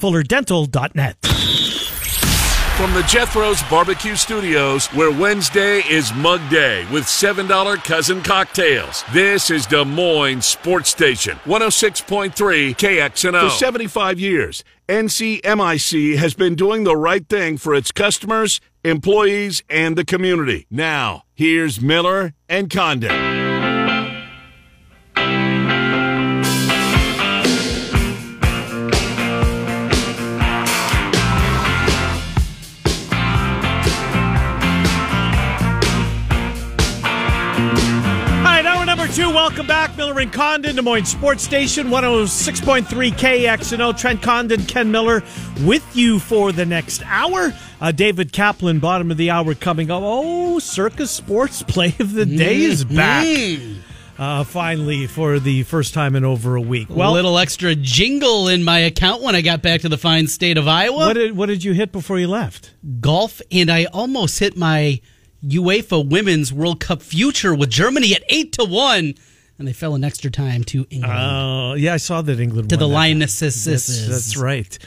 FullerDental.net. From the Jethro's Barbecue Studios, where Wednesday is Mug Day with $7 Cousin Cocktails. This is Des Moines Sports Station, 106.3 KXNO. For 75 years, NCMIC has been doing the right thing for its customers, employees, and the community. Now, here's Miller and Condon. Welcome back, Miller and Condon, Des Moines Sports Station, 106.3 KXNO. Trent Condon, Ken Miller with you for the next hour. David Kaplan, bottom of the hour coming up. Oh, Circus Sports Play of the Day is back. Finally, for the first time in over a week. Well, a little extra jingle in my account when I got back to the fine state of Iowa. What did you hit before you left? Golf, and I almost hit my UEFA Women's World Cup future with Germany at 8-1. And they fell in extra time to England. Yeah, I saw that England won. To the Lionesses. That's right.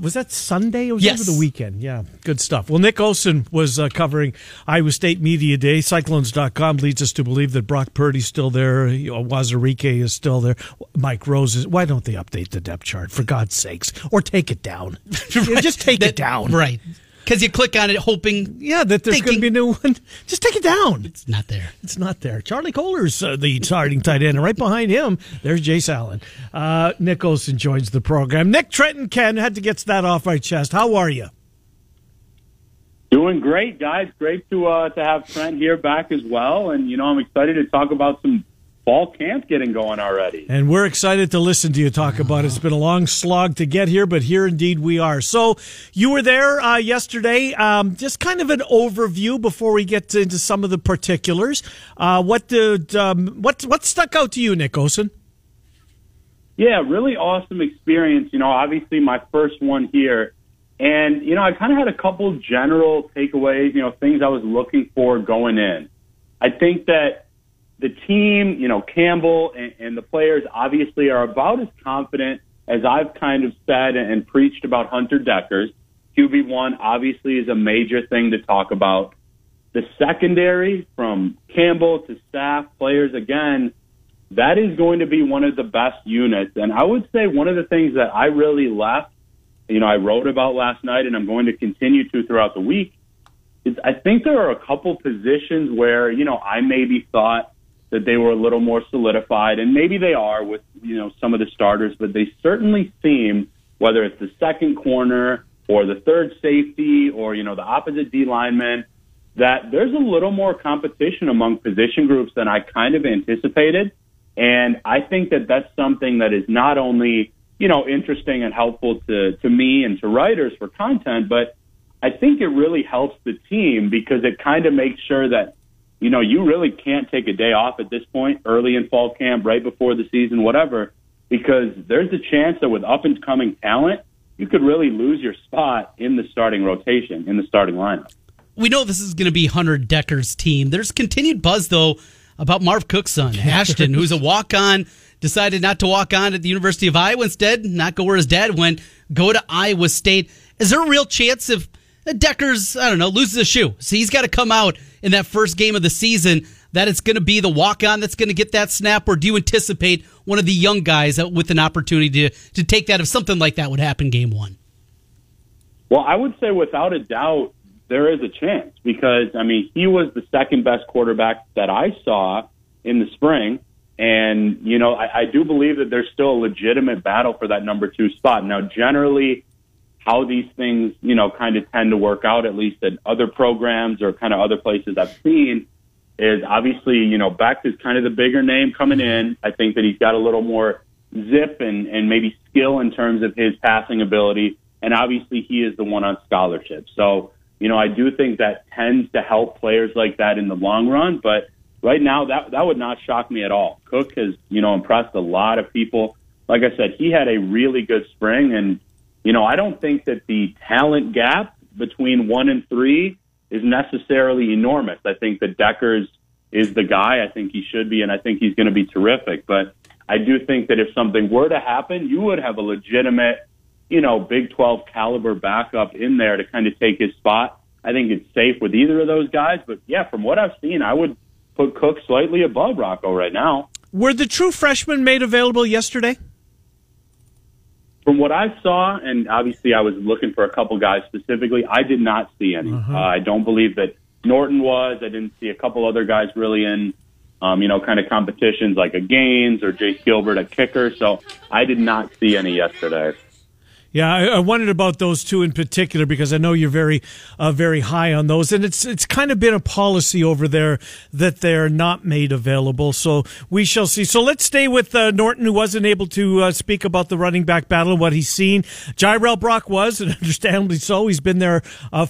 Was that Sunday? It was over the weekend. Yeah, good stuff. Well, Nick Olsen was covering Iowa State Media Day. Cyclones.com leads us to believe that Brock Purdy's still there. Wazirike is still there. Mike Rose is. Why don't they update the depth chart, for God's sakes? Or take it down. Right. Just take it down. Right. Because you click on it hoping... Yeah, that there's going to be a new one. Just take it down. It's not there. It's not there. Charlie Kohler's the starting tight end. And right behind him, there's Jace Allen. Nick Olsen joins the program. Nick, Trent, and Ken, had to get that off my chest. How are you? Doing great, guys. Great to have Trent here back as well. And, you know, I'm excited to talk about some fall camp getting going already. And we're excited to listen to you talk about it. It's been a long slog to get here, but here indeed we are. So you were there yesterday. Just kind of an overview before we get into some of the particulars. What stuck out to you, Nick Olsen? Yeah, really awesome experience. You know, obviously my first one here. And, you know, I kind of had a couple general takeaways, you know, things I was looking for going in. I think that the team, you know, Campbell and the players obviously are about as confident as I've kind of said and preached about Hunter Dekkers. QB1 obviously is a major thing to talk about. The secondary, from Campbell to staff, players again, that is going to be one of the best units. And I would say one of the things that I really left, you know, I wrote about last night and I'm going to continue to throughout the week, is I think there are a couple positions where, you know, I maybe thought that they were a little more solidified, and maybe they are with, you know, some of the starters, but they certainly seem, whether it's the second corner or the third safety or, you know, the opposite D lineman, that there's a little more competition among position groups than I kind of anticipated. And I think that that's something that is not only, you know, interesting and helpful to me and to writers for content, but I think it really helps the team because it kind of makes sure that, you know, you really can't take a day off at this point, early in fall camp, right before the season, whatever, because there's a chance that with up-and-coming talent, you could really lose your spot in the starting rotation, in the starting lineup. We know this is going to be Hunter Dekkers' team. There's continued buzz, though, about Marv Cook's son, Ashton, who's a walk-on, decided not to walk on at the University of Iowa instead, not go where his dad went, go to Iowa State. Is there a real chance if Dekkers, I don't know, loses a shoe, so he's got to come out in that first game of the season, that it's going to be the walk-on that's going to get that snap, or do you anticipate one of the young guys with an opportunity to take that if something like that would happen game one? Well, I would say without a doubt there is a chance because, I mean, he was the second-best quarterback that I saw in the spring, and, you know, I do believe that there's still a legitimate battle for that number two spot. Now, generally, how these things, you know, kind of tend to work out, at least at other programs or kind of other places I've seen, is obviously, you know, Beck is kind of the bigger name coming in. I think that he's got a little more zip and maybe skill in terms of his passing ability. And obviously he is the one on scholarship. So, you know, I do think that tends to help players like that in the long run. But right now that would not shock me at all. Cook has, you know, impressed a lot of people. Like I said, he had a really good spring, and you know, I don't think that the talent gap between 1 and 3 is necessarily enormous. I think that Dekkers is the guy. I think he should be, and I think he's going to be terrific. But I do think that if something were to happen, you would have a legitimate you know, Big 12 caliber backup in there to kind of take his spot. I think it's safe with either of those guys. But, yeah, from what I've seen, I would put Cook slightly above Rocco right now. Were the true freshmen made available yesterday? From what I saw, and obviously I was looking for a couple guys specifically, I did not see any. I don't believe that Norton was. I didn't see a couple other guys really in, you know, kind of competitions like a Gaines or Jake Gilbert, a kicker. So I did not see any yesterday. Yeah, I wondered about those two in particular because I know you're very high on those. And it's kind of been a policy over there that they're not made available. So we shall see. So let's stay with Norton, who wasn't able to speak about the running back battle and what he's seen. Jirel Brock was, and understandably so. He's been there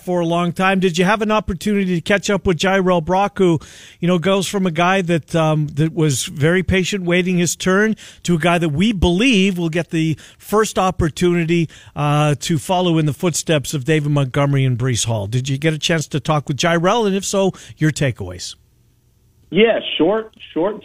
for a long time. Did you have an opportunity to catch up with Jirel Brock, who, you know, goes from a guy that that was very patient waiting his turn to a guy that we believe will get the first opportunity to follow in the footsteps of David Montgomery and Breece Hall? Did you get a chance to talk with Jirel? And if so, your takeaways? Yeah, short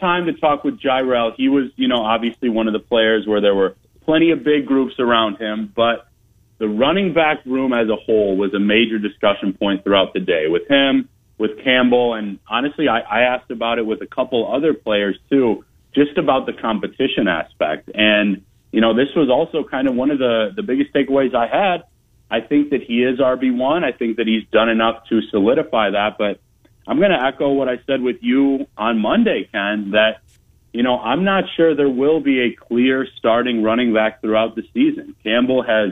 time to talk with Jirel. He was, you know, obviously one of the players where there were plenty of big groups around him, but the running back room as a whole was a major discussion point throughout the day with him, with Campbell, and honestly, I asked about it with a couple other players too, just about the competition aspect. And you know, this was also kind of one of the biggest takeaways I had. I think that he is RB1. I think that he's done enough to solidify that. But I'm going to echo what I said with you on Monday, Ken, that, you know, I'm not sure there will be a clear starting running back throughout the season. Campbell has,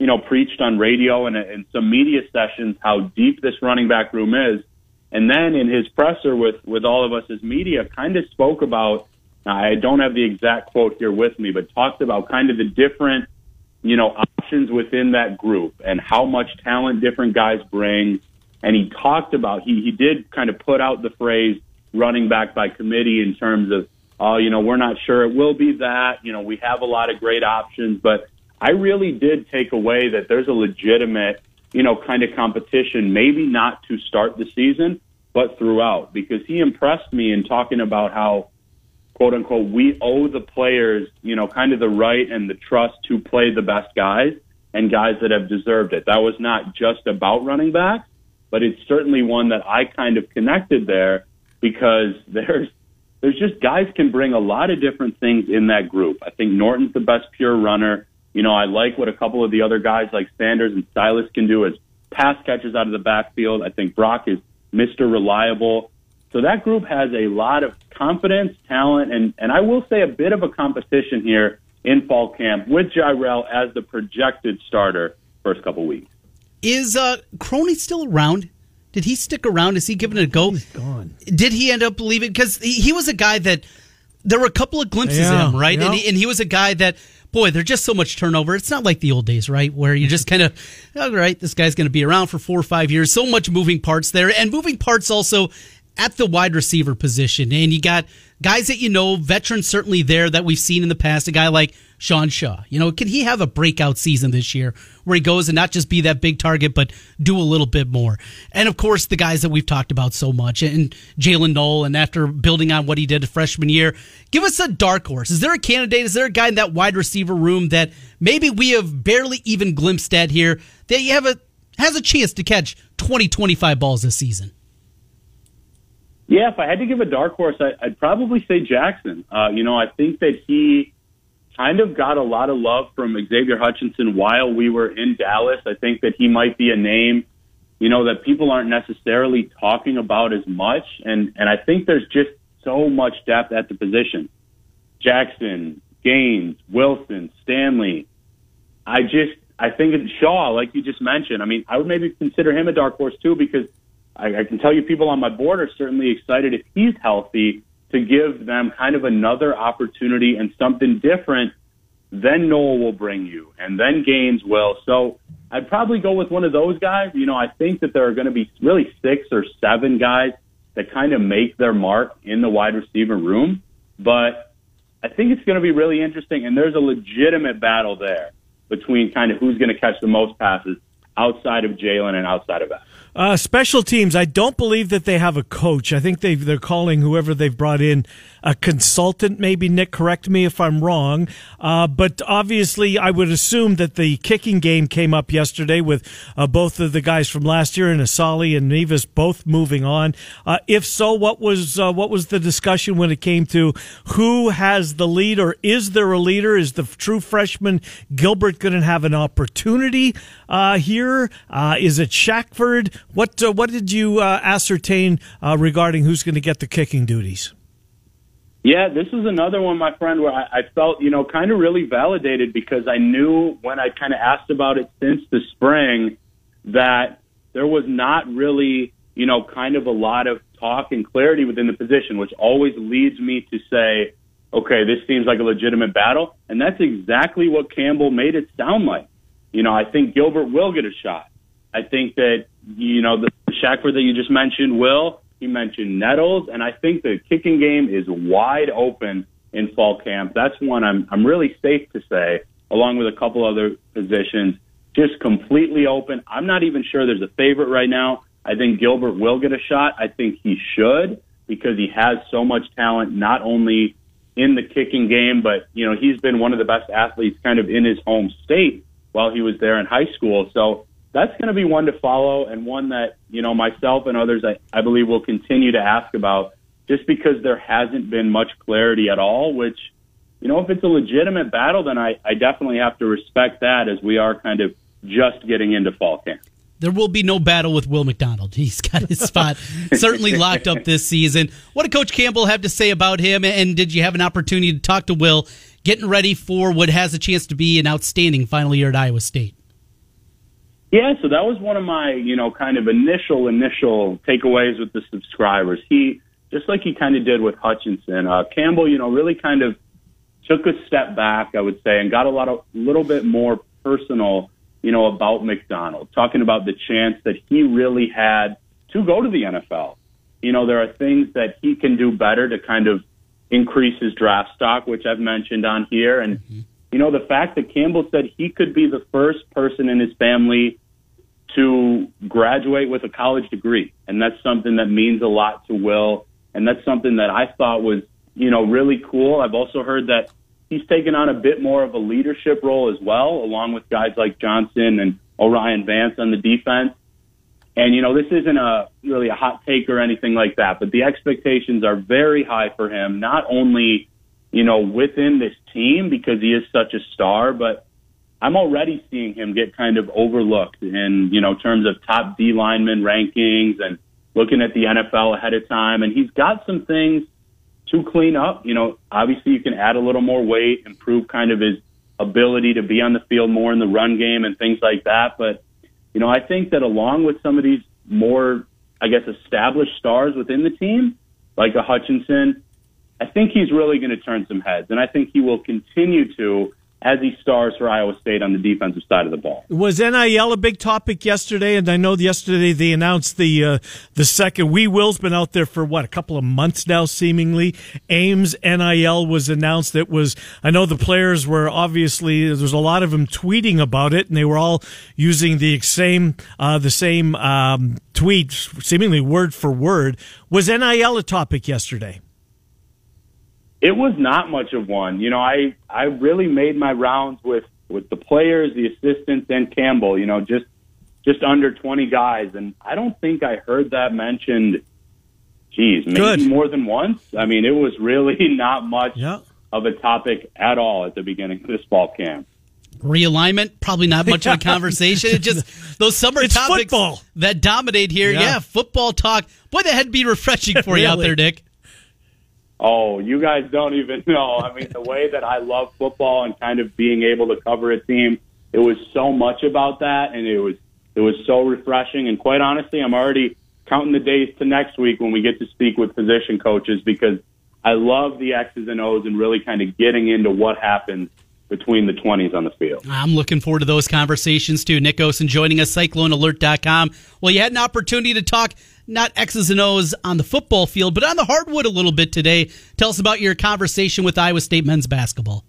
you know, preached on radio and in some media sessions how deep this running back room is. And then in his presser with all of us as media, kind of spoke about, I don't have the exact quote here with me, but talked about kind of the different, you know, options within that group and how much talent different guys bring. And he talked about, he did kind of put out the phrase running back by committee in terms of, oh, you know, we're not sure it will be that. You know, we have a lot of great options. But I really did take away that there's a legitimate, you know, kind of competition, maybe not to start the season, but throughout, because he impressed me in talking about how, quote unquote, we owe the players, you know, kind of the right and the trust to play the best guys and guys that have deserved it. That was not just about running back, but it's certainly one that I kind of connected there because there's just guys can bring a lot of different things in that group. I think Norton's the best pure runner. You know, I like what a couple of the other guys like Sanders and Silas can do as pass catchers out of the backfield. I think Brock is Mr. Reliable. So that group has a lot of confidence, talent, and I will say a bit of a competition here in fall camp with Jirel as the projected starter first couple weeks. Is Crony still around? Did he stick around? Is he giving it a go? He's gone. Did he end up leaving? Because he was a guy that there were a couple of glimpses of him, right? Yeah. And he was a guy that, boy, there's just so much turnover. It's not like the old days, right, where you just kind of, all right, this guy's going to be around for 4 or 5 years. So much moving parts there, and moving parts also at the wide receiver position. And you got guys that, you know, veterans certainly there that we've seen in the past, a guy like Sean Shaw. You know, can he have a breakout season this year where he goes and not just be that big target, but do a little bit more? And, of course, the guys that we've talked about so much, and Jalen Knoll, and after building on what he did freshman year, give us a dark horse. Is there a candidate? Is there a guy in that wide receiver room that maybe we have barely even glimpsed at here that you have has a chance to catch 20, 25 balls this season? Yeah, if I had to give a dark horse, I'd probably say Jackson. You know, I think that he kind of got a lot of love from Xavier Hutchinson while we were in Dallas. I think that he might be a name, you know, that people aren't necessarily talking about as much. And I think there's just so much depth at the position. Jackson, Gaines, Wilson, Stanley. I think it's Shaw, like you just mentioned. I mean, I would maybe consider him a dark horse too, because I can tell you people on my board are certainly excited if he's healthy to give them kind of another opportunity and something different than Noel will bring you and then Gaines will. So I'd probably go with one of those guys. You know, I think that there are going to be really 6 or 7 guys that kind of make their mark in the wide receiver room. But I think it's going to be really interesting, and there's a legitimate battle there between kind of who's going to catch the most passes. outside of Jalen and outside of us. Special teams, I don't believe that they have a coach. I think they're calling whoever they've brought in a consultant, maybe. Nick, correct me if I'm wrong. But obviously, I would assume that the kicking game came up yesterday with both of the guys from last year, and Asali and Nevis both moving on. If so, what was the discussion when it came to who has the lead, or is there a leader? Is the true freshman Gilbert going to have an opportunity here? Is it Shackford? What did you ascertain regarding who's going to get the kicking duties? Yeah, this is another one, my friend, where I felt, kind of really validated, because I knew when I kind of asked about it since the spring that there was not really, kind of a lot of talk and clarity within the position, which always leads me to say, okay, this seems like a legitimate battle. And that's exactly what Campbell made it sound like. I think Gilbert will get a shot. I think that, the Shackford that you just mentioned will. He mentioned Nettles, and I think the kicking game is wide open in fall camp. That's one I'm really safe to say, along with a couple other positions, just completely open. I'm not even sure there's a favorite right now. I think Gilbert will get a shot. I think he should, because he has so much talent, not only in the kicking game, but, he's been one of the best athletes kind of in his home state while he was there in high school. So that's going to be one to follow, and one that, myself and others, I believe, will continue to ask about, just because there hasn't been much clarity at all, which, if it's a legitimate battle, then I definitely have to respect that, as we are kind of just getting into fall camp. There will be no battle with Will McDonald. He's got his spot certainly locked up this season. What did Coach Campbell have to say about him, and did you have an opportunity to talk to Will, getting ready for what has a chance to be an outstanding final year at Iowa State? Yeah, so that was one of my, kind of initial takeaways with the subscribers. He, just like he kind of did with Hutchinson, Campbell, really kind of took a step back, I would say, and got a little bit more personal, about McDonald, talking about the chance that he really had to go to the NFL. There are things that he can do better to kind of increase his draft stock, which I've mentioned on here, and the fact that Campbell said he could be the first person in his family to graduate with a college degree. And that's something that means a lot to Will. And that's something that I thought was, really cool. I've also heard that he's taken on a bit more of a leadership role as well, along with guys like Johnson and Orion Vance on the defense. And, this isn't really a hot take or anything like that, but the expectations are very high for him, not only within this team, because he is such a star, but I'm already seeing him get kind of overlooked in, terms of top D lineman rankings and looking at the NFL ahead of time. And he's got some things to clean up. Obviously you can add a little more weight, improve kind of his ability to be on the field more in the run game and things like that. But, I think that along with some of these more, I guess, established stars within the team, like a Hutchinson, I think he's really going to turn some heads, and I think he will continue to as he stars for Iowa State on the defensive side of the ball. Was NIL a big topic yesterday? And I know yesterday they announced the second. We Will's been out there for, a couple of months now, seemingly. Ames NIL was announced. It was, I know the players were obviously, there's a lot of them tweeting about it, and they were all using the same tweet, seemingly word for word. Was NIL a topic yesterday? It was not much of one. I really made my rounds with the players, the assistants, and Campbell, just under 20 guys. And I don't think I heard that mentioned, maybe more than once. I mean, it was really not much of a topic at all at the beginning of this fall camp. Realignment, probably not much of a conversation. It's just those summer topics that dominate here. Yeah, football talk. Boy, that had to be refreshing for you out there, Nick. Oh, you guys don't even know. I mean, the way that I love football and kind of being able to cover a team, it was so much about that, and it was so refreshing. And quite honestly, I'm already counting the days to next week when we get to speak with position coaches, because I love the X's and O's and really kind of getting into what happens between the 20s on the field. I'm looking forward to those conversations too. Nick Olsen joining us, CycloneAlert.com. Well, you had an opportunity to talk not X's and O's on the football field, but on the hardwood a little bit today. Tell us about your conversation with Iowa State men's basketball.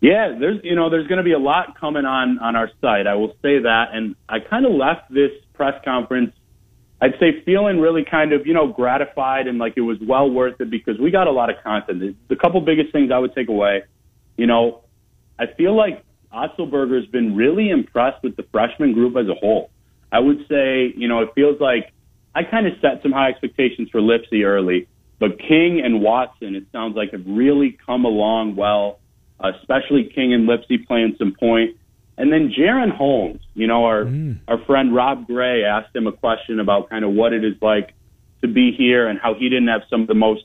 Yeah, there's going to be a lot coming on our site. I will say that. And I kind of left this press conference, I'd say, feeling really kind of, gratified and like it was well worth it because we got a lot of content. The couple biggest things I would take away, I feel like Otzelberger's been really impressed with the freshman group as a whole. I would say, it feels like I kind of set some high expectations for Lipsy early, but King and Watson, it sounds like, have really come along well, especially King and Lipsy playing some point. And then Jaron Holmes, our friend Rob Gray asked him a question about kind of what it is like to be here and how he didn't have some of the most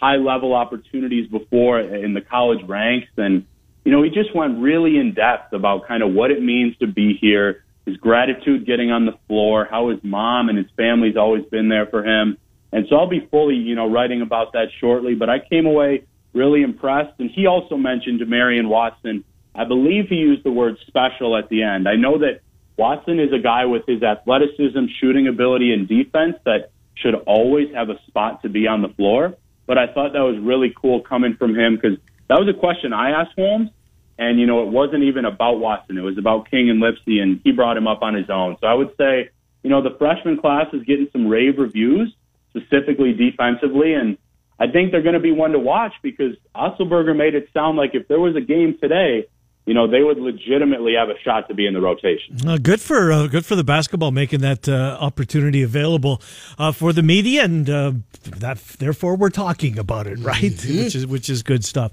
high-level opportunities before in the college ranks. And, he just went really in-depth about kind of what it means to be here, his gratitude getting on the floor, how his mom and his family's always been there for him. And so I'll be fully, writing about that shortly. But I came away really impressed. And he also mentioned Marion Watson. I believe he used the word special at the end. I know that Watson is a guy with his athleticism, shooting ability, and defense that should always have a spot to be on the floor. But I thought that was really cool coming from him because that was a question I asked Holmes. And, it wasn't even about Watson. It was about King and Lipsy, and he brought him up on his own. So I would say, the freshman class is getting some rave reviews, specifically defensively. And I think they're going to be one to watch because Otzelberger made it sound like if there was a game today, they would legitimately have a shot to be in the rotation. Good for the basketball making that opportunity available for the media, and therefore we're talking about it, right? Mm-hmm. Which is good stuff.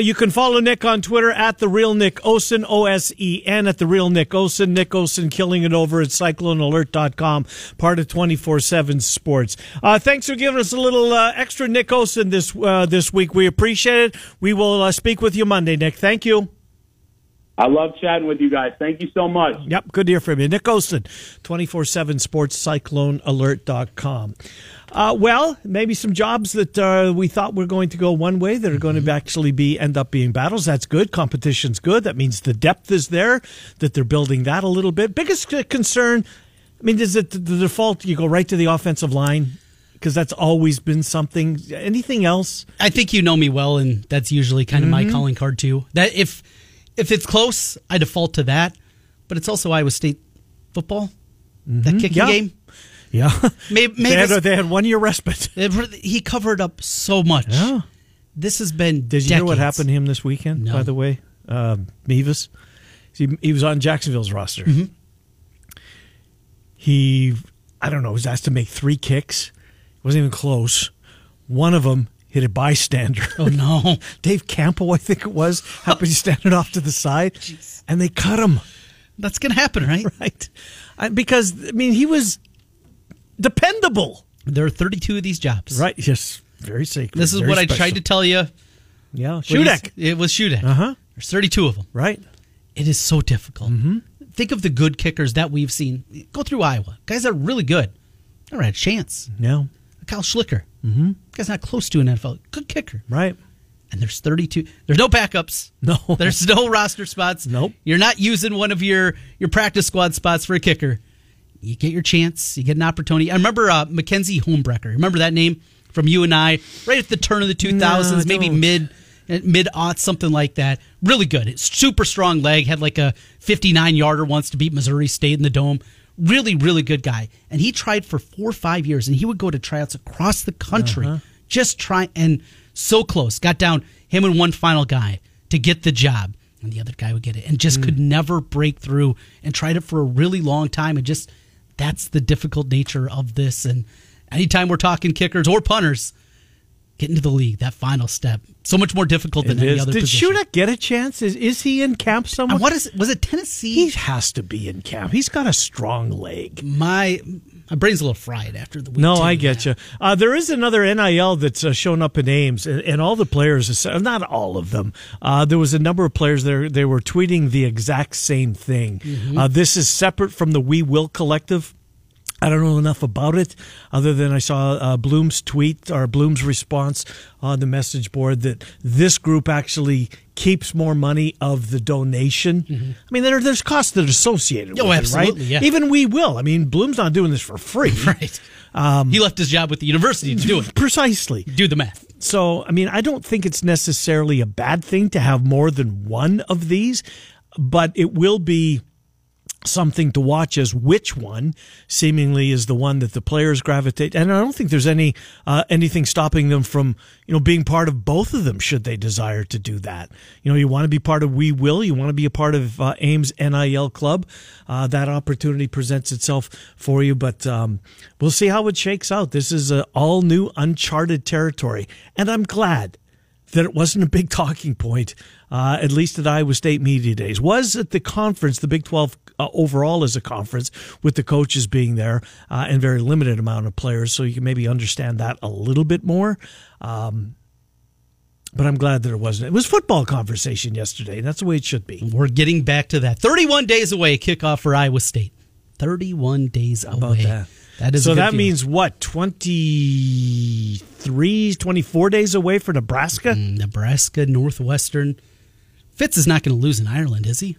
You can follow Nick on Twitter at the Real Nick Olsen, OSEN at the Real Nick Olsen. Nick Olsen killing it over at CycloneAlert.com, part of 24/7 Sports. Thanks for giving us a little extra Nick Olsen this week. We appreciate it. We will speak with you Monday, Nick. Thank you. I love chatting with you guys. Thank you so much. Yep, good to hear from you. Nick Olsen, 24/7 Sports, CycloneAlert.com. Well, maybe some jobs that we thought were going to go one way that are going to actually end up being battles. That's good. Competition's good. That means the depth is there, that they're building that a little bit. Biggest concern, is it the default? You go right to the offensive line? Because that's always been something. Anything else? I think you know me well, and that's usually kind of my calling card, too. That If it's close, I default to that. But it's also Iowa State football, that kicking game. Yeah. They had 1 year respite. He covered up so much. Yeah. This has been decades. Did you hear what happened to him this weekend, by the way? Mevis. He was on Jacksonville's roster. Mm-hmm. He was asked to make three kicks. It wasn't even close. One of them hit a bystander. Oh, no. Dave Campbell, I think it was, happened to stand it off to the side, and they cut him. That's going to happen, right? Right. Because, he was dependable. There are 32 of these jobs. Right. Yes. Very sacred. This is what special. I tried to tell you. Yeah. Shudek. It was Shudek. Uh-huh. There's 32 of them. Right. It is so difficult. Mm-hmm. Think of the good kickers that we've seen. Go through Iowa. Guys that are really good. Never had a chance. No. Kyle Schlicker. Mm-hmm. Guy's not close to an NFL. Good kicker. Right. And there's 32. There's no backups. No. There's no roster spots. Nope. You're not using one of your practice squad spots for a kicker. You get your chance. You get an opportunity. I remember Mackenzie Homebrecker. Remember that name from you and I? Right at the turn of the 2000s, maybe mid-aughts, something like that. Really good. It's super strong leg. Had like a 59-yarder once to beat Missouri State in the Dome. Really, really good guy. And he tried for 4 or 5 years, and he would go to tryouts across the country. Uh-huh. Just try, and so close. Got down, him and one final guy to get the job. And the other guy would get it and just could never break through, and tried it for a really long time. And just, that's the difficult nature of this. And anytime we're talking kickers or punters, get into the league, that final step. So much more difficult than any other position. Did Shudek get a chance? Is he in camp somewhere? Was it Tennessee? He has to be in camp. He's got a strong leg. My brain's a little fried after the week. No, I get you. There is another NIL that's shown up in Ames, and all the players, not all of them, there was a number of players there. They were tweeting the exact same thing. Mm-hmm. This is separate from the We Will collective. I don't know enough about it, other than I saw Bloom's tweet, or Bloom's response on the message board, that this group actually keeps more money of the donation. Mm-hmm. There's costs that are associated with it, right? Yeah. Even We Will. Bloom's not doing this for free. Right. He left his job with the university to do it. Precisely. Do the math. So, I mean, I don't think it's necessarily a bad thing to have more than one of these, but it will be something to watch as which one seemingly is the one that the players gravitate. And I don't think there's anything stopping them from, being part of both of them should they desire to do that. You want to be part of We Will, you want to be a part of Ames NIL Club. That opportunity presents itself for you, but we'll see how it shakes out. This is all new uncharted territory, and I'm glad that it wasn't a big talking point, at least at Iowa State Media Days. Was at the conference, the Big 12 overall as a conference, with the coaches being there and very limited amount of players, so you can maybe understand that a little bit more. But I'm glad that it wasn't. It was football conversation yesterday, and that's the way it should be. We're getting back to that. 31 days away, kickoff for Iowa State. 31 days away. How about that? So that means what, 23, 24 days away for Nebraska? Nebraska, Northwestern. Fitz is not going to lose in Ireland, is he?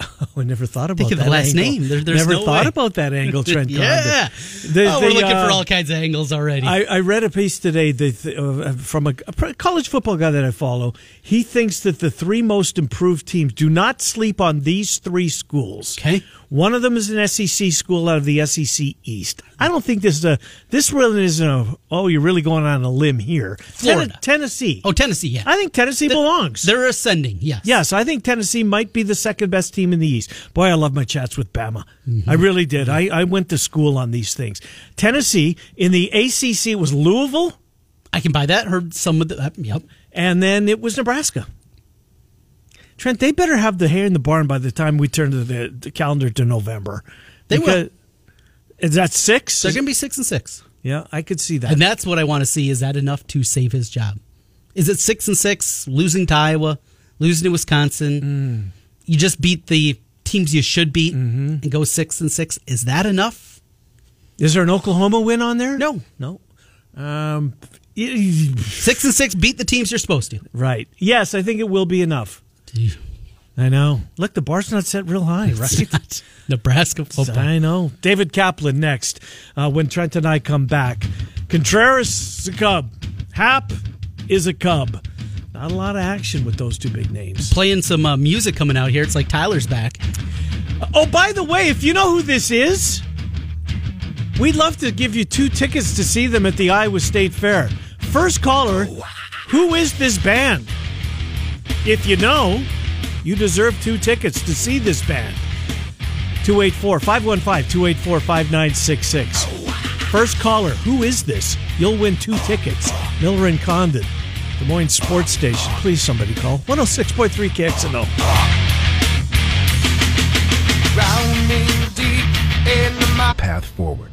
Oh, I never thought about that. Think of the last name. Never thought about that angle, Trent. Yeah. We're looking for all kinds of angles already. I read a piece today from a college football guy that I follow. He thinks that the three most improved teams, do not sleep on these three schools. Okay. One of them is an SEC school out of the SEC East. I don't think this really isn't you're really going on a limb here. Florida. Tennessee. Oh, Tennessee, yeah. I think Tennessee belongs. They're ascending, yes. Yes, I think Tennessee might be the second best team in the East. Boy, I love my chats with Bama. Mm-hmm. I really did. Mm-hmm. I went to school on these things. Tennessee, in the ACC, was Louisville. I can buy that. Heard some of the, yep. And then it was Nebraska. Trent, they better have the hair in the barn by the time we turn to the calendar to November. They will. Is that 6? They're going to be 6-6. Yeah, I could see that. And that's what I want to see. Is that enough to save his job? Is it 6-6, losing to Iowa, losing to Wisconsin? Mm. You just beat the teams you should beat and go 6-6. Is that enough? Is there an Oklahoma win on there? No. 6-6, beat the teams you're supposed to. Right. Yes, I think it will be enough. Dude. I know. Look, the bar's not set real high, right? Nebraska football. I know. David Kaplan next when Trent and I come back. Contreras is a Cub. Hap is a Cub. Not a lot of action with those two big names. Playing some music coming out here. It's like Tyler's back. Oh, by the way, if you know who this is, we'd love to give you 2 tickets to see them at the Iowa State Fair. First caller, who is this band? If you know, you deserve 2 tickets to see this band. 284-515-284-5966. First caller, who is this? You'll win 2 tickets. Miller and Condon, Des Moines Sports Station. Please somebody call. 106.3 KXNO. Path forward.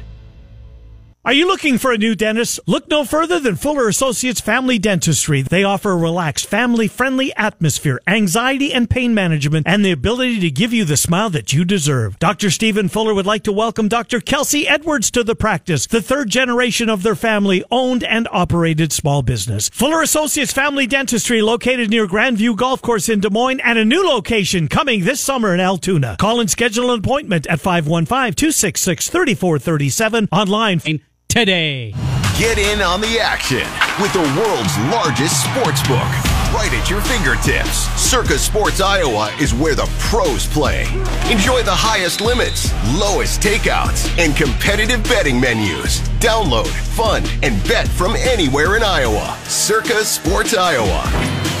Are you looking for a new dentist? Look no further than Fuller Associates Family Dentistry. They offer a relaxed, family-friendly atmosphere, anxiety and pain management, and the ability to give you the smile that you deserve. Dr. Stephen Fuller would like to welcome Dr. Kelsey Edwards to the practice, the 3rd generation of their family-owned and operated small business. Fuller Associates Family Dentistry, located near Grandview Golf Course in Des Moines, and a new location coming this summer in Altoona. Call and schedule an appointment at 515-266-3437, online today. Get in on the action with the world's largest sports book right at your fingertips. Circa Sports Iowa is where the pros play. Enjoy the highest limits, lowest takeouts, and competitive betting menus. Download, fund, and bet from anywhere in Iowa. Circa Sports Iowa.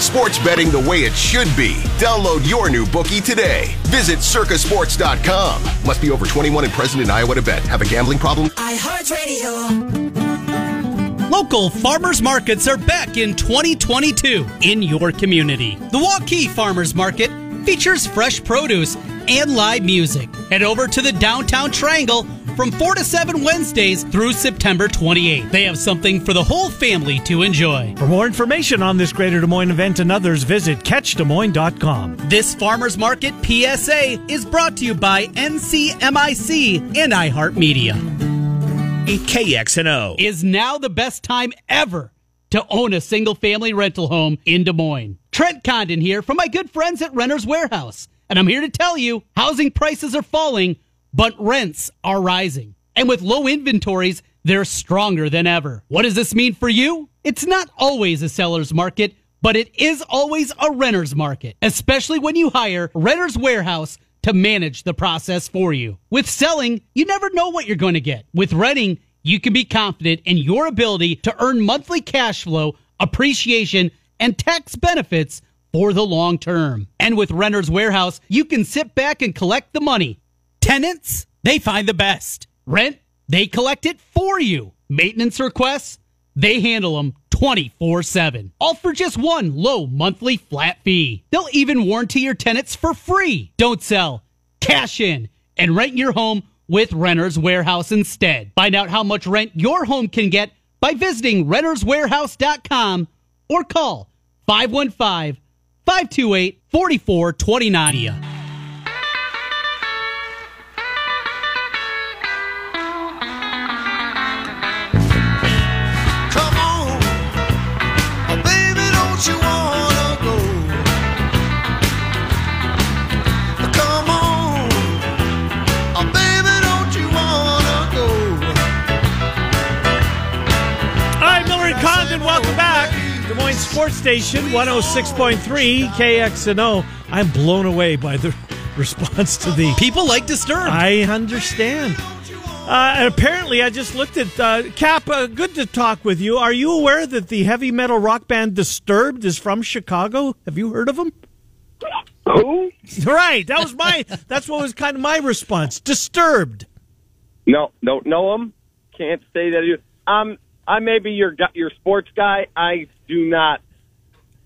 Sports betting the way it should be. Download your new bookie today. Visit circasports.com. Must be over 21 and present in Iowa to bet. Have a gambling problem? iHeartRadio. Local farmers markets are back in 2022 in your community. The Waukee Farmers Market features fresh produce and live music. Head over to the downtown triangle from 4 to 7 Wednesdays through September 28th. They have something for the whole family to enjoy. For more information on this Greater Des Moines event and others, visit CatchDesMoines.com. This Farmers Market PSA is brought to you by NCMIC and iHeartMedia. KXNO is now the best time ever to own a single-family rental home in Des Moines. Trent Condon here from my good friends at Renters Warehouse. And I'm here to tell you, housing prices are falling, but rents are rising. And with low inventories, they're stronger than ever. What does this mean for you? It's not always a seller's market, but it is always a renter's market, especially when you hire Renter's Warehouse to manage the process for you. With selling, you never know what you're going to get. With renting, you can be confident in your ability to earn monthly cash flow, appreciation, and tax benefits for the long term. And with Renter's Warehouse, you can sit back and collect the money. Tenants, they find the best. Rent, they collect it for you. Maintenance requests, they handle them 24/7. All for just one low monthly flat fee. They'll even warranty your tenants for free. Don't sell. Cash in and rent your home with Renter's Warehouse instead. Find out how much rent your home can get by visiting renterswarehouse.com or call 515-528-4429. Sports Station 106.3 KXNO. I'm blown away by the response to the people like Disturbed. I understand. And apparently, I just looked at Cap. Good to talk with you. Are you aware that the heavy metal rock band Disturbed is from Chicago? Have you heard of them? Who? Right. That was my. That's what was kind of my response. Disturbed. No, don't know them. Can't say that. I may be your sports guy. I do not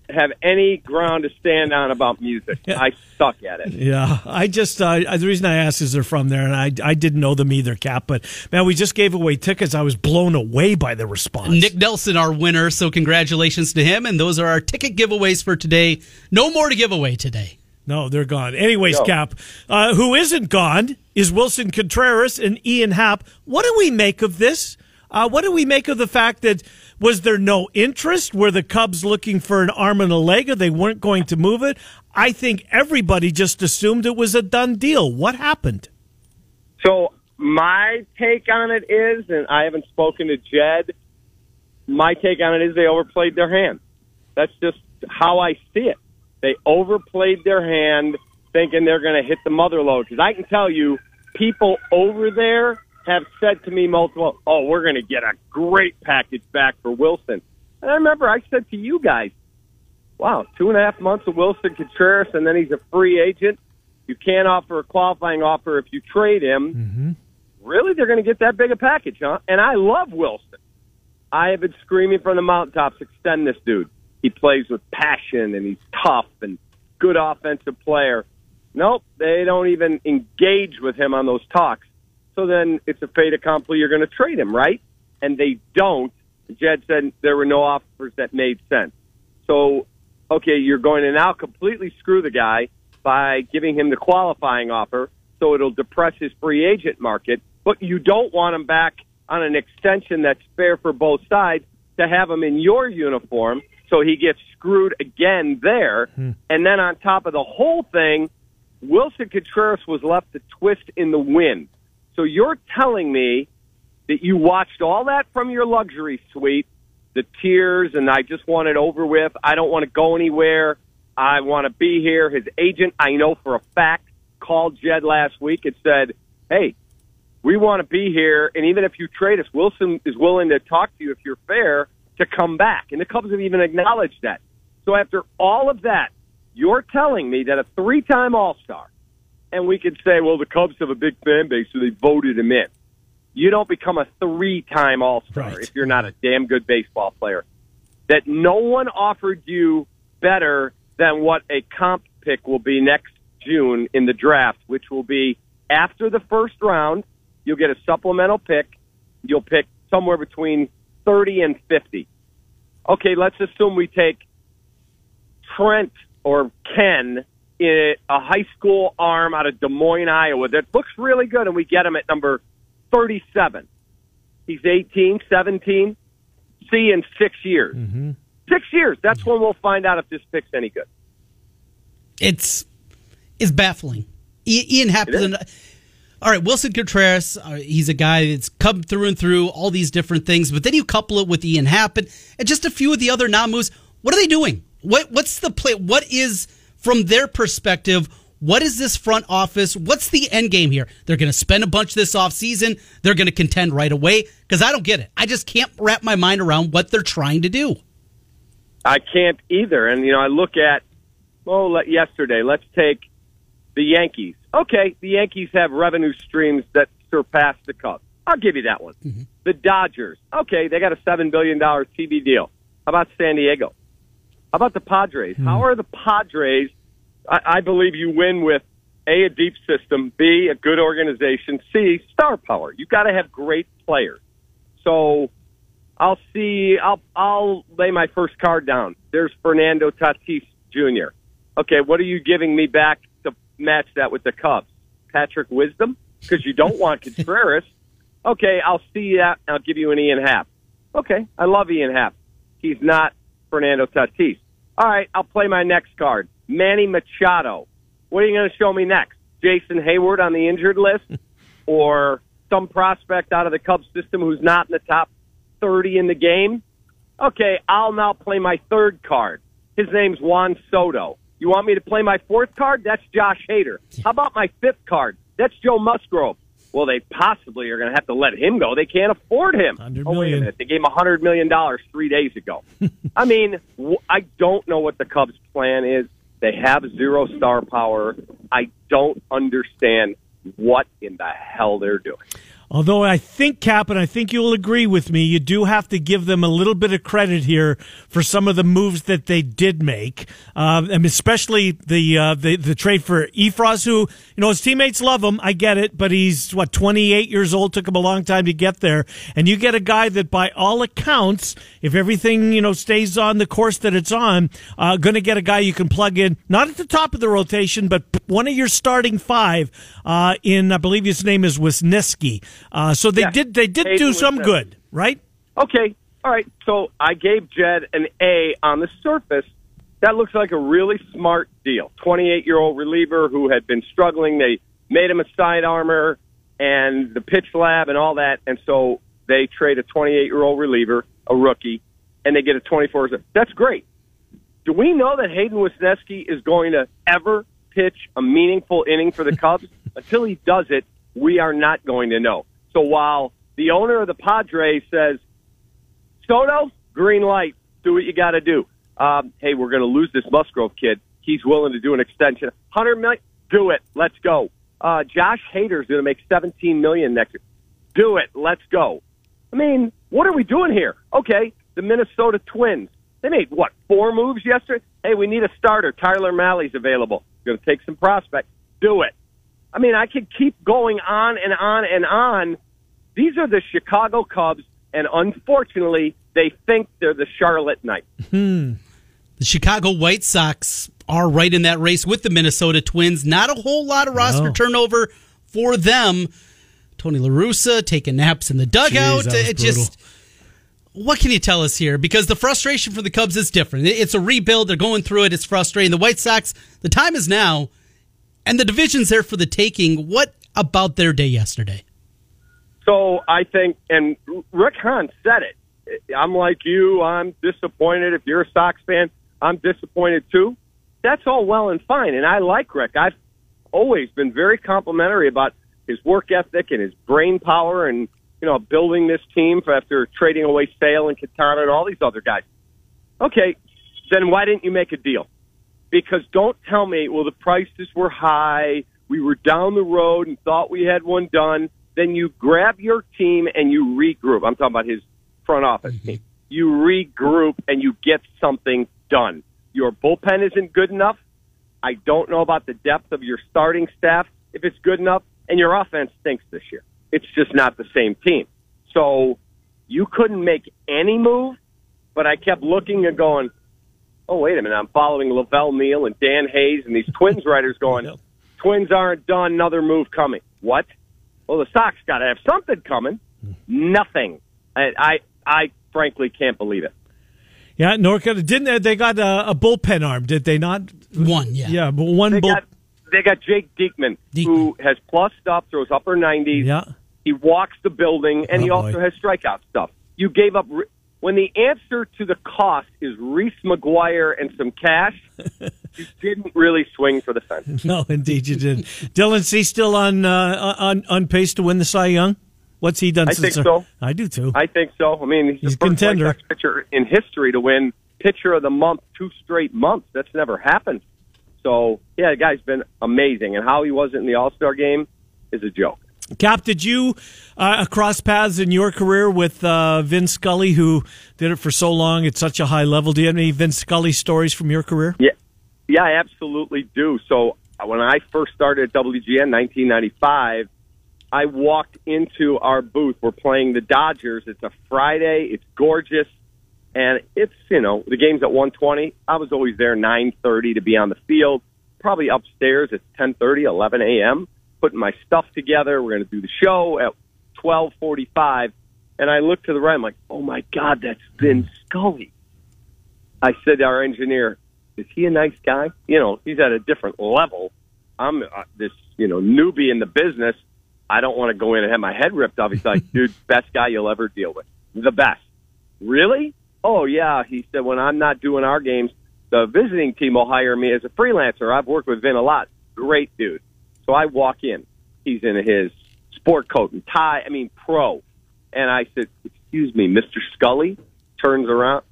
have any ground to stand on about music. I suck at it. Yeah, I just the reason I asked is they're from there, and I didn't know them either, Cap. But man, we just gave away tickets. I was blown away by the response. Nick Nelson, our winner, so congratulations to him. And those are our ticket giveaways for today. No more to give away today. No, they're gone. Anyways, no. Cap, who isn't gone is Wilson Contreras and Ian Happ. What do we make of this? What do we make of the fact that was there no interest? Were the Cubs looking for an arm and a leg, or they weren't going to move it? I think everybody just assumed it was a done deal. What happened? So my take on it is, and I haven't spoken to Jed, my take on it is they overplayed their hand. That's just how I see it. They overplayed their hand thinking they're going to hit the mother lode. Because I can tell you, people over there have said to me multiple, oh, we're going to get a great package back for Wilson. And I remember I said to you guys, wow, 2.5 months of Wilson Contreras, and then he's a free agent. You can't offer a qualifying offer if you trade him. Mm-hmm. Really, they're going to get that big a package, huh? And I love Wilson. I have been screaming from the mountaintops, extend this dude. He plays with passion, and he's tough and good offensive player. Nope, they don't even engage with him on those talks. So then it's a fait accompli. You're going to trade him, right? And they don't. Jed said there were no offers that made sense. So, okay, you're going to now completely screw the guy by giving him the qualifying offer, so it'll depress his free agent market. But you don't want him back on an extension that's fair for both sides to have him in your uniform, so he gets screwed again there. Hmm. And then on top of the whole thing, Wilson Contreras was left to twist in the wind. So you're telling me that you watched all that from your luxury suite, the tears, and I just want it over with. I don't want to go anywhere. I want to be here. His agent, I know for a fact, called Jed last week and said, hey, we want to be here, and even if you trade us, Wilson is willing to talk to you if you're fair to come back. And the Cubs have even acknowledged that. So after all of that, you're telling me that a three-time All-Star, and we could say, well, the Cubs have a big fan base, so they voted him in. You don't become a three-time All-Star right. if you're not a damn good baseball player. That no one offered you better than what a comp pick will be next June in the draft, which will be after the first round, you'll get a supplemental pick. You'll pick somewhere between 30 and 50. Okay, let's assume we take Trent or Ken, a high school arm out of Des Moines, Iowa, that looks really good, and we get him at number 37. He's 18, 17. See you in 6 years. Mm-hmm. 6 years. That's when we'll find out if this pick's any good. It's baffling. Ian Happ, All right, Wilson Contreras, he's a guy that's come through and through all these different things, but then you couple it with Ian Happen and just a few of the other non-moves. What are they doing? What's the play? What is, from their perspective, what is this front office? What's the end game here? They're going to spend a bunch this offseason. They're going to contend right away, because I don't get it. I just can't wrap my mind around what they're trying to do. I can't either. And, you know, I look at, yesterday, let's take the Yankees. Okay, the Yankees have revenue streams that surpass the Cubs. I'll give you that one. Mm-hmm. The Dodgers. Okay, they got a $7 billion TV deal. How about San Diego? How about the Padres? Mm-hmm. How are the Padres? I believe you win with, A, a deep system, B, a good organization, C, star power. You've got to have great players. So I'll lay my first card down. There's Fernando Tatis Jr. Okay, what are you giving me back to match that with the Cubs? Patrick Wisdom? Because you don't want Contreras. Okay, I'll see that. I'll give you an Ian Happ. Okay, I love Ian Happ. He's not Fernando Tatis. All right, I'll play my next card. Manny Machado. What are you going to show me next? Jason Hayward on the injured list, or some prospect out of the Cubs system who's not in the top 30 in the game? Okay, I'll now play my third card. His name's Juan Soto. You want me to play my fourth card? That's Josh Hader. How about my fifth card? That's Joe Musgrove. Well, they possibly are going to have to let him go. They can't afford him. Oh, wait a minute. They gave him $100 million 3 days ago. I mean, I don't know what the Cubs' plan is. They have zero star power. I don't understand what in the hell they're doing. Although I think, Cap, and I think you'll agree with me, you do have to give them a little bit of credit here for some of the moves that they did make, and especially the trade for Efros, who, you know, his teammates love him. I get it, but he's, 28 years old? Took him a long time to get there. And you get a guy that, by all accounts, if everything, stays on the course that it's on, going to get a guy you can plug in, not at the top of the rotation, but one of your starting five I believe his name is Wisniewski. So they did do some good, right? Okay, all right. So I gave Jed an A on the surface. That looks like a really smart deal. 28-year-old reliever who had been struggling. They made him a side armor and the pitch lab and all that, and so they trade a 28-year-old reliever, a rookie, and they get a 24. That's great. Do we know that Hayden Wisniewski is going to ever pitch a meaningful inning for the Cubs? Until he does it, we are not going to know. So while the owner of the Padres says, Soto, green light, do what you got to do. Hey, we're going to lose this Musgrove kid. He's willing to do an extension. $100 million, do it. Let's go. Josh Hader's going to make $17 million next year. Do it. Let's go. I mean, what are we doing here? Okay, the Minnesota Twins. They made, four moves yesterday? Hey, we need a starter. Tyler Malley's available. Going to take some prospects. Do it. I mean, I could keep going on and on and on. These are the Chicago Cubs, and unfortunately, they think they're the Charlotte Knights. Mm-hmm. The Chicago White Sox are right in that race with the Minnesota Twins. Not a whole lot of roster turnover for them. Tony La Russa taking naps in the dugout. What can you tell us here? Because the frustration for the Cubs is different. It's a rebuild. They're going through it. It's frustrating. The White Sox, the time is now. And the division's there for the taking. What about their day yesterday? So I think, and Rick Hahn said it, I'm like you, I'm disappointed. If you're a Sox fan, I'm disappointed too. That's all well and fine, and I like Rick. I've always been very complimentary about his work ethic and his brain power and, building this team after trading away Sale and Quintana and all these other guys. Okay, then why didn't you make a deal? Because don't tell me, the prices were high, we were down the road and thought we had one done. Then you grab your team and you regroup. I'm talking about his front office team. You regroup and you get something done. Your bullpen isn't good enough. I don't know about the depth of your starting staff, if it's good enough. And your offense stinks this year. It's just not the same team. So you couldn't make any move, but I kept looking and going, oh, wait a minute, I'm following Lavelle Neal and Dan Hayes and these Twins writers going, Twins aren't done, another move coming. What? Well, the Sox got to have something coming. Nothing. I frankly can't believe it. Yeah, Norca, didn't they got a bullpen arm, did they not? One, yeah. Yeah, but one bullpen. They got Jake Diekman, who has plus stuff, throws upper 90s. Yeah. He walks the building, and he also has strikeout stuff. You gave up when the answer to the cost is Reese McGuire and some cash. You didn't really swing for the fence. No, indeed you didn't. Dylan C. still on pace to win the Cy Young. What's he done? I think so. I do too. I think so. I mean, he's the first White Sox pitcher in history to win Pitcher of the Month 2 straight months. That's never happened. So yeah, the guy's been amazing, and how he wasn't in the All-Star game is a joke. Cap, did you cross paths in your career with Vin Scully, who did it for so long at such a high level? Do you have any Vin Scully stories from your career? Yeah, I absolutely do. So when I first started at WGN 1995, I walked into our booth. We're playing the Dodgers. It's a Friday. It's gorgeous. And it's, you know, the game's at 1:20. I was always there 9:30 to be on the field, probably upstairs at 10:30, 11 a.m., putting my stuff together. We're going to do the show at 12:45. And I looked to the right. I'm like, oh, my God, that's Vin Scully. I said to our engineer, is he a nice guy? You know, he's at a different level. I'm this, you know, newbie in the business. I don't want to go in and have my head ripped off. He's like, dude, best guy you'll ever deal with. The best. Really? Oh, yeah. He said, when I'm not doing our games, the visiting team will hire me as a freelancer. I've worked with Vin a lot. Great dude. So I walk in. He's in his sport coat and tie. I mean, pro. And I said, excuse me, Mr. Scully? Turns around.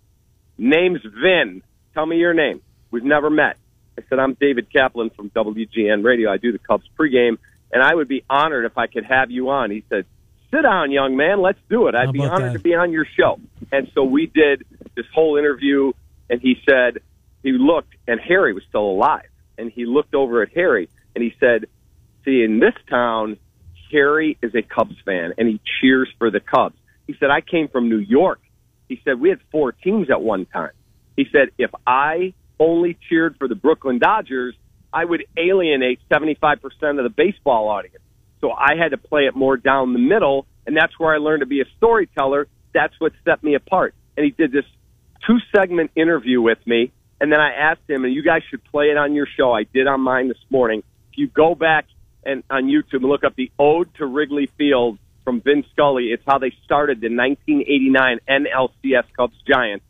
Name's Vin. Tell me your name. We've never met. I said, I'm David Kaplan from WGN Radio. I do the Cubs pregame, and I would be honored if I could have you on. He said, sit down, young man. Let's do it. I'd be honored to be on your show. And so we did this whole interview, and he said, he looked, and Harry was still alive. And he looked over at Harry, and he said, see, in this town, Harry is a Cubs fan, and he cheers for the Cubs. He said, I came from New York. He said, we had 4 teams at one time. He said, if I only cheered for the Brooklyn Dodgers, I would alienate 75% of the baseball audience. So I had to play it more down the middle, and that's where I learned to be a storyteller. That's what set me apart. And he did this 2-segment interview with me, and then I asked him, and you guys should play it on your show. I did on mine this morning. If you go back and on YouTube and look up the Ode to Wrigley Field from Vin Scully, it's how they started the 1989 NLCS Cubs Giants.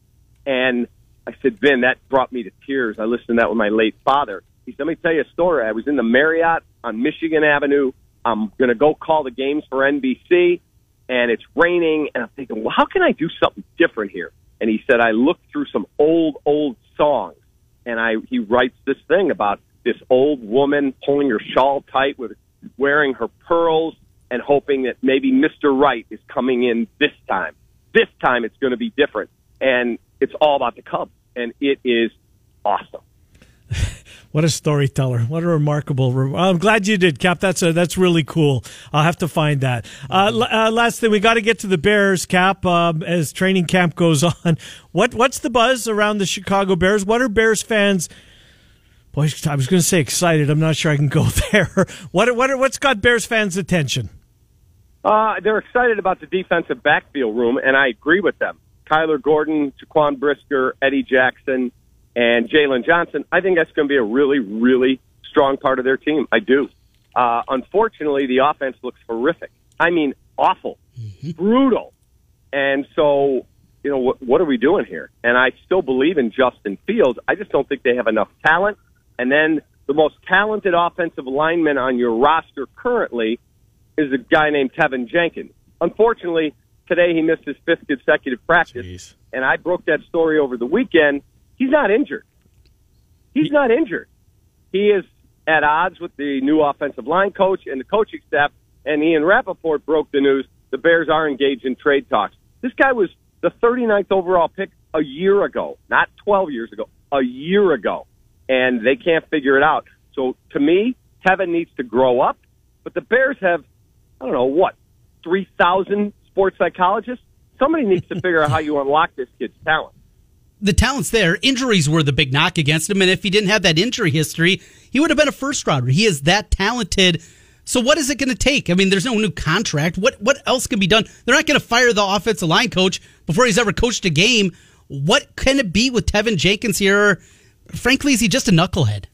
And I said, Vin, that brought me to tears. I listened to that with my late father. He said, let me tell you a story. I was in the Marriott on Michigan Avenue. I'm going to go call the games for NBC, and it's raining, and I'm thinking, well, how can I do something different here? And he said, I looked through some old songs, and he writes this thing about this old woman pulling her shawl tight, with wearing her pearls, and hoping that maybe Mr. Right is coming in this time. This time it's going to be different, and it's all about the Cubs, and it is awesome. What a storyteller. What a remarkable... I'm glad you did, Cap. That's really cool. I'll have to find that. Last thing, we got to get to the Bears, Cap, as training camp goes on. What's the buzz around the Chicago Bears? What are Bears fans... Boy, I was going to say excited. I'm not sure I can go there. What's got Bears fans' attention? They're excited about the defensive backfield room, and I agree with them. Kyler Gordon, Jaquan Brisker, Eddie Jackson... and Jalen Johnson, I think that's going to be a really, really strong part of their team. I do. Unfortunately, the offense looks horrific. I mean, awful, brutal. And so, you know, what are we doing here? And I still believe in Justin Fields. I just don't think they have enough talent. And then the most talented offensive lineman on your roster currently is a guy named Tevin Jenkins. Unfortunately, today he missed his 5th consecutive practice. Jeez. And I broke that story over the weekend. He's not injured. He's not injured. He is at odds with the new offensive line coach and the coaching staff, and Ian Rappaport broke the news. The Bears are engaged in trade talks. This guy was the 39th overall pick a year ago, not 12 years ago, a year ago, and they can't figure it out. So, to me, Tevin needs to grow up, but the Bears have, 3,000 sports psychologists? Somebody needs to figure out how you unlock this kid's talent. The talent's there. Injuries were the big knock against him, and if he didn't have that injury history, he would have been a first-rounder. He is that talented. So what is it going to take? I mean, there's no new contract. What else can be done? They're not going to fire the offensive line coach before he's ever coached a game. What can it be with Tevin Jenkins here? Frankly, is he just a knucklehead?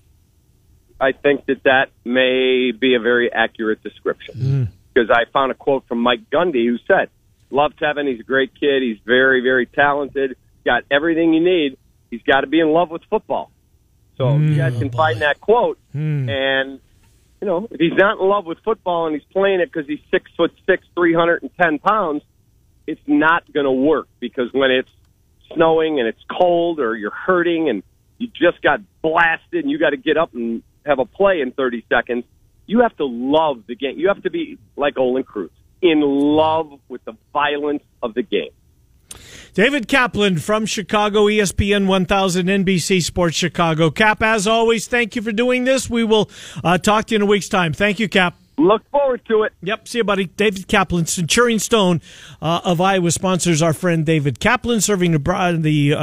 I think that that may be a very accurate description. Because I found a quote from Mike Gundy who said, love Tevin. He's a great kid. He's very, very talented. Got everything you need. He's got to be in love with football. So you guys can find that quote. And, you know, if he's not in love with football and he's playing it because he's 6'6", 310 pounds, it's not going to work, because when it's snowing and it's cold or you're hurting and you just got blasted and you got to get up and have a play in 30 seconds, you have to love the game. You have to be like Olin Cruz, in love with the violence of the game. David Kaplan from Chicago, ESPN 1000, NBC Sports Chicago. Cap, as always, thank you for doing this. We will talk to you in a week's time. Thank you, Cap. Look forward to it. Yep. See you, buddy. David Kaplan, Centurion Stone of Iowa, sponsors our friend David Kaplan, serving the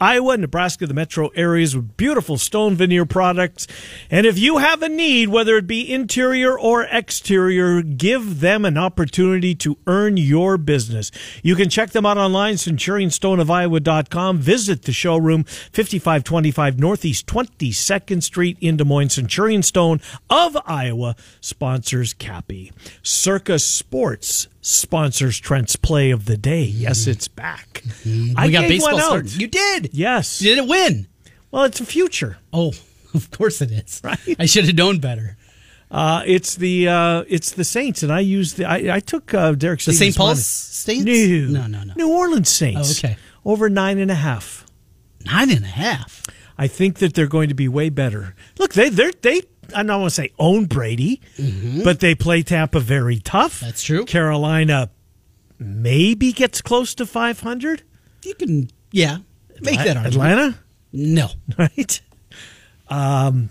Iowa, Nebraska, the metro areas with beautiful stone veneer products. And if you have a need, whether it be interior or exterior, give them an opportunity to earn your business. You can check them out online, centurionstoneofiowa.com. Visit the showroom, 5525 Northeast 22nd Street in Des Moines. Centurion Stone of Iowa sponsors Cappy. Circa Sports sponsors Trent's Play of the Day. Yes, it's back. I got baseball started. You did. Yes. Did it win? Well, it's a future. Oh, of course it is. Right. I should have known better. It's the Saints, and I used I took Derek Stevens' money. The St. Paul's Saints? No. New Orleans Saints. Oh, okay. Over 9.5. 9.5. I think that they're going to be way better. Look, they I don't want to say own Brady, but they play Tampa very tough. That's true. Carolina maybe gets close to 500. You can, make that argument. Atlanta? No. Right? And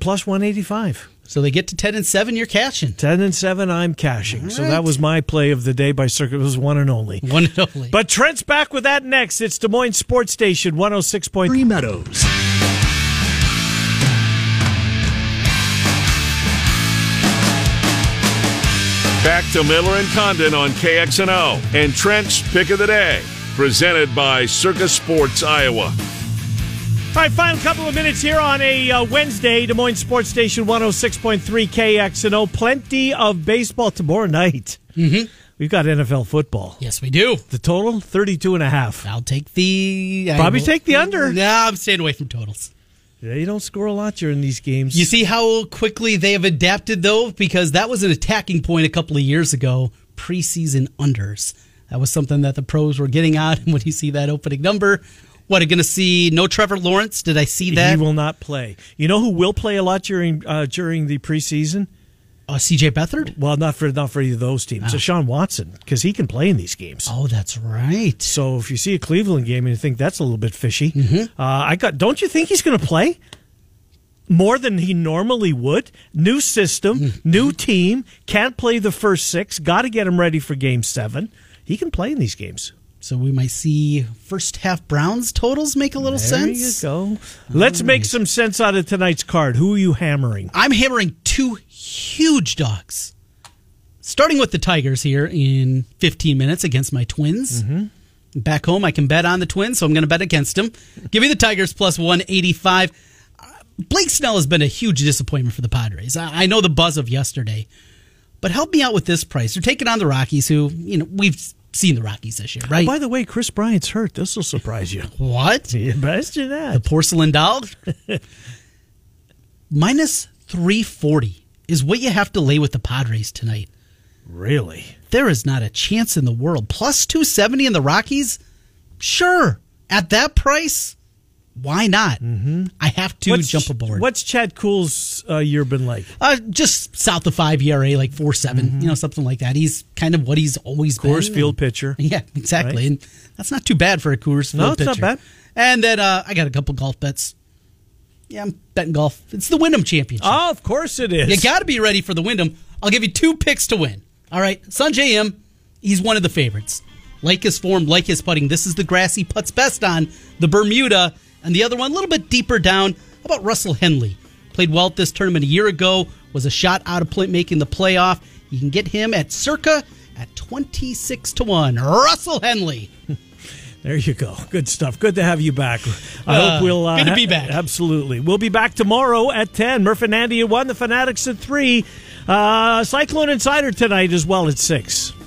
plus 185. So they get to 10-7, you're cashing. 10-7, I'm cashing. Right. So that was my play of the day by Circa. It was one and only. One and only. But Trent's back with that next. It's Des Moines Sports Station, 106.3 Three Meadows. Back to Miller and Condon on KXNO and Trent's Pick of the Day, presented by Circus Sports Iowa. All right, final couple of minutes here on a Wednesday, Des Moines Sports Station 106.3 KXNO. Plenty of baseball tomorrow night. We've got NFL football. Yes, we do. The total, 32.5. I'll take the... Probably take the under. No, I'm staying away from totals. They don't score a lot during these games. You see how quickly they have adapted, though? Because that was an attacking point a couple of years ago, preseason unders. That was something that the pros were getting at. And when you see that opening number, what, are you going to see no Trevor Lawrence? Did I see that? He will not play. You know who will play a lot during the preseason? C.J. Beathard? Well, not for either of those teams. Deshaun Watson, because he can play in these games. Oh, that's right. So if you see a Cleveland game and you think that's a little bit fishy, don't you think he's going to play more than he normally would? New system, new team, can't play the first six, got to get him ready for Game 7. He can play in these games. So we might see first half Browns totals make a little sense. There you go. Let's make some sense out of tonight's card. Who are you hammering? I'm hammering two huge dogs. Starting with the Tigers here in 15 minutes against my Twins. Back home, I can bet on the Twins, so I'm going to bet against them. Give me the Tigers plus 185. Blake Snell has been a huge disappointment for the Padres. I know the buzz of yesterday, but help me out with this price. They're taking on the Rockies, who, we've seen the Rockies this year, right? Oh, by the way, Chris Bryant's hurt. This will surprise you. What? You best do that. The porcelain doll? Minus 340 is what you have to lay with the Padres tonight. Really? There is not a chance in the world. Plus 270 in the Rockies? Sure. At that price, why not? I have to jump aboard. What's Chad Kuhl's year been like? Just south of 5 ERA, like 4.7, something like that. He's kind of what he's always been. Coors Field pitcher. Yeah, exactly. Right? And that's not too bad for a Coors Field pitcher. No, it's not bad. And then I got a couple golf bets. Yeah, I'm betting golf. It's the Wyndham Championship. Oh, of course it is. You got to be ready for the Wyndham. I'll give you two picks to win. All right, Sanjay M, he's one of the favorites. Like his form, like his putting. This is the grass he puts best on, the Bermuda. And the other one, a little bit deeper down, how about Russell Henley? Played well at this tournament a year ago, was a shot out of making the playoff. You can get him at Circa at 26-1. Russell Henley. There you go. Good stuff. Good to have you back. I hope we'll... good to be back. Absolutely. We'll be back tomorrow at 10. Murph and Andy at 1, the Fanatics at 3. Cyclone Insider tonight as well at 6.